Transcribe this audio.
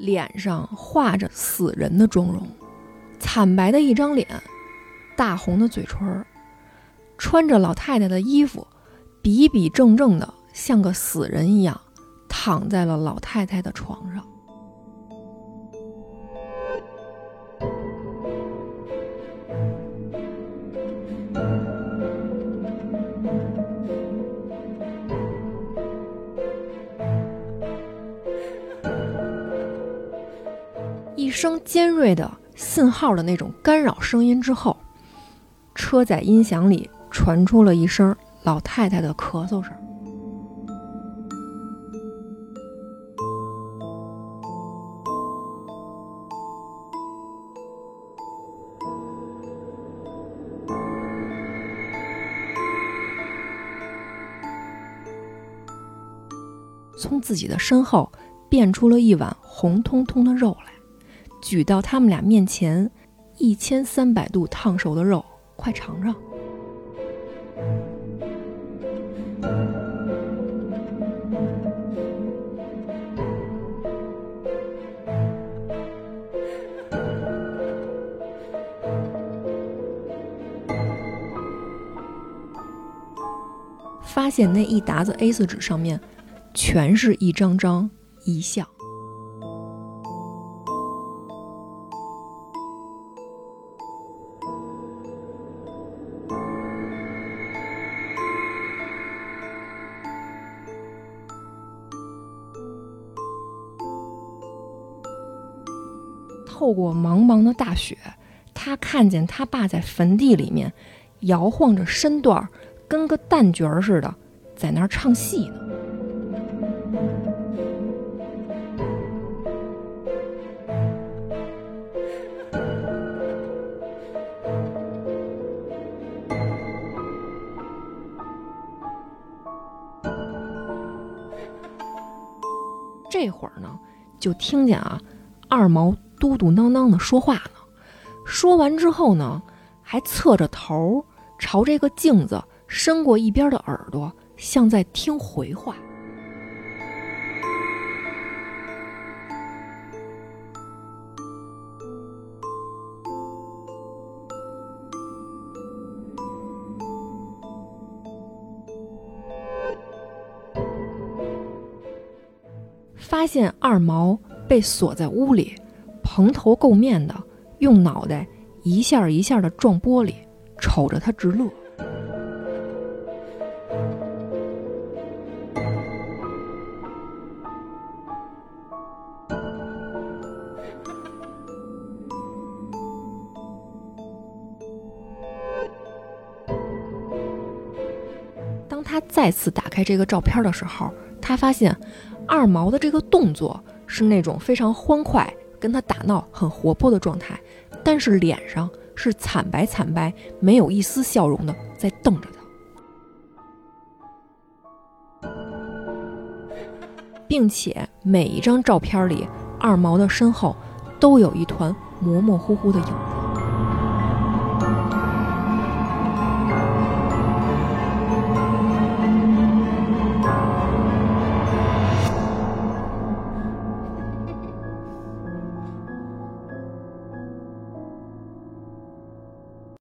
脸上画着死人的妆容，惨白的一张脸，大红的嘴唇，穿着老太太的衣服，笔笔正正的像个死人一样躺在了老太太的床上。一声尖锐的信号的那种干扰声音之后，车载音响里传出了一声老太太的咳嗽声。从自己的身后变出了一碗红彤彤的肉来，举到他们俩面前，1300度烫熟的肉，快尝尝。发现那一沓子 A4 纸上面全是一张张遗像。透过茫茫的大雪，他看见他爸在坟地里面摇晃着身段，跟个旦角似的在那儿唱戏呢。这会儿呢，就听见二毛嘟嘟囔囔的说话呢，说完之后呢，还侧着头朝这个镜子伸过一边的耳朵，像在听回话。发现二毛被锁在屋里，蓬头垢面的，用脑袋一下一下的撞玻璃，瞅着他直乐。当他再次打开这个照片的时候，他发现二毛的这个动作是那种非常欢快，跟他打闹很活泼的状态，但是脸上是惨白惨白，没有一丝笑容的在瞪着他。并且每一张照片里，二毛的身后都有一团模模糊糊的影子。